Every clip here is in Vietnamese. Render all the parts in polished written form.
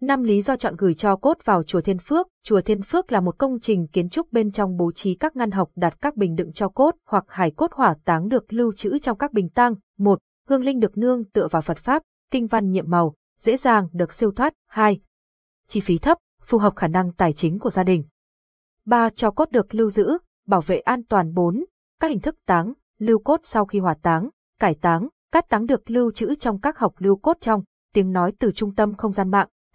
5 lý do chọn gửi tro cốt vào Chùa Thiên Phước. Chùa Thiên Phước là một công trình kiến trúc bên trong bố trí các ngăn hộc đặt các bình đựng tro cốt hoặc hài cốt hỏa táng được lưu trữ trong các bình tang. 1. Hương linh được nương tựa vào Phật pháp, kinh văn nhiệm màu, dễ dàng được siêu thoát. 2. Chi phí thấp, phù hợp khả năng tài chính của gia đình. 3. Tro cốt được lưu giữ, bảo vệ an toàn. 4. Các hình thức táng, lưu cốt sau khi hỏa táng, cải táng, cát táng được lưu trữ trong các hộc lưu cốt trong. Tiếng nói từ Trung tâm Không gian mạng,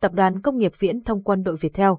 Tập đoàn Công nghiệp Viễn thông Quân đội Viettel.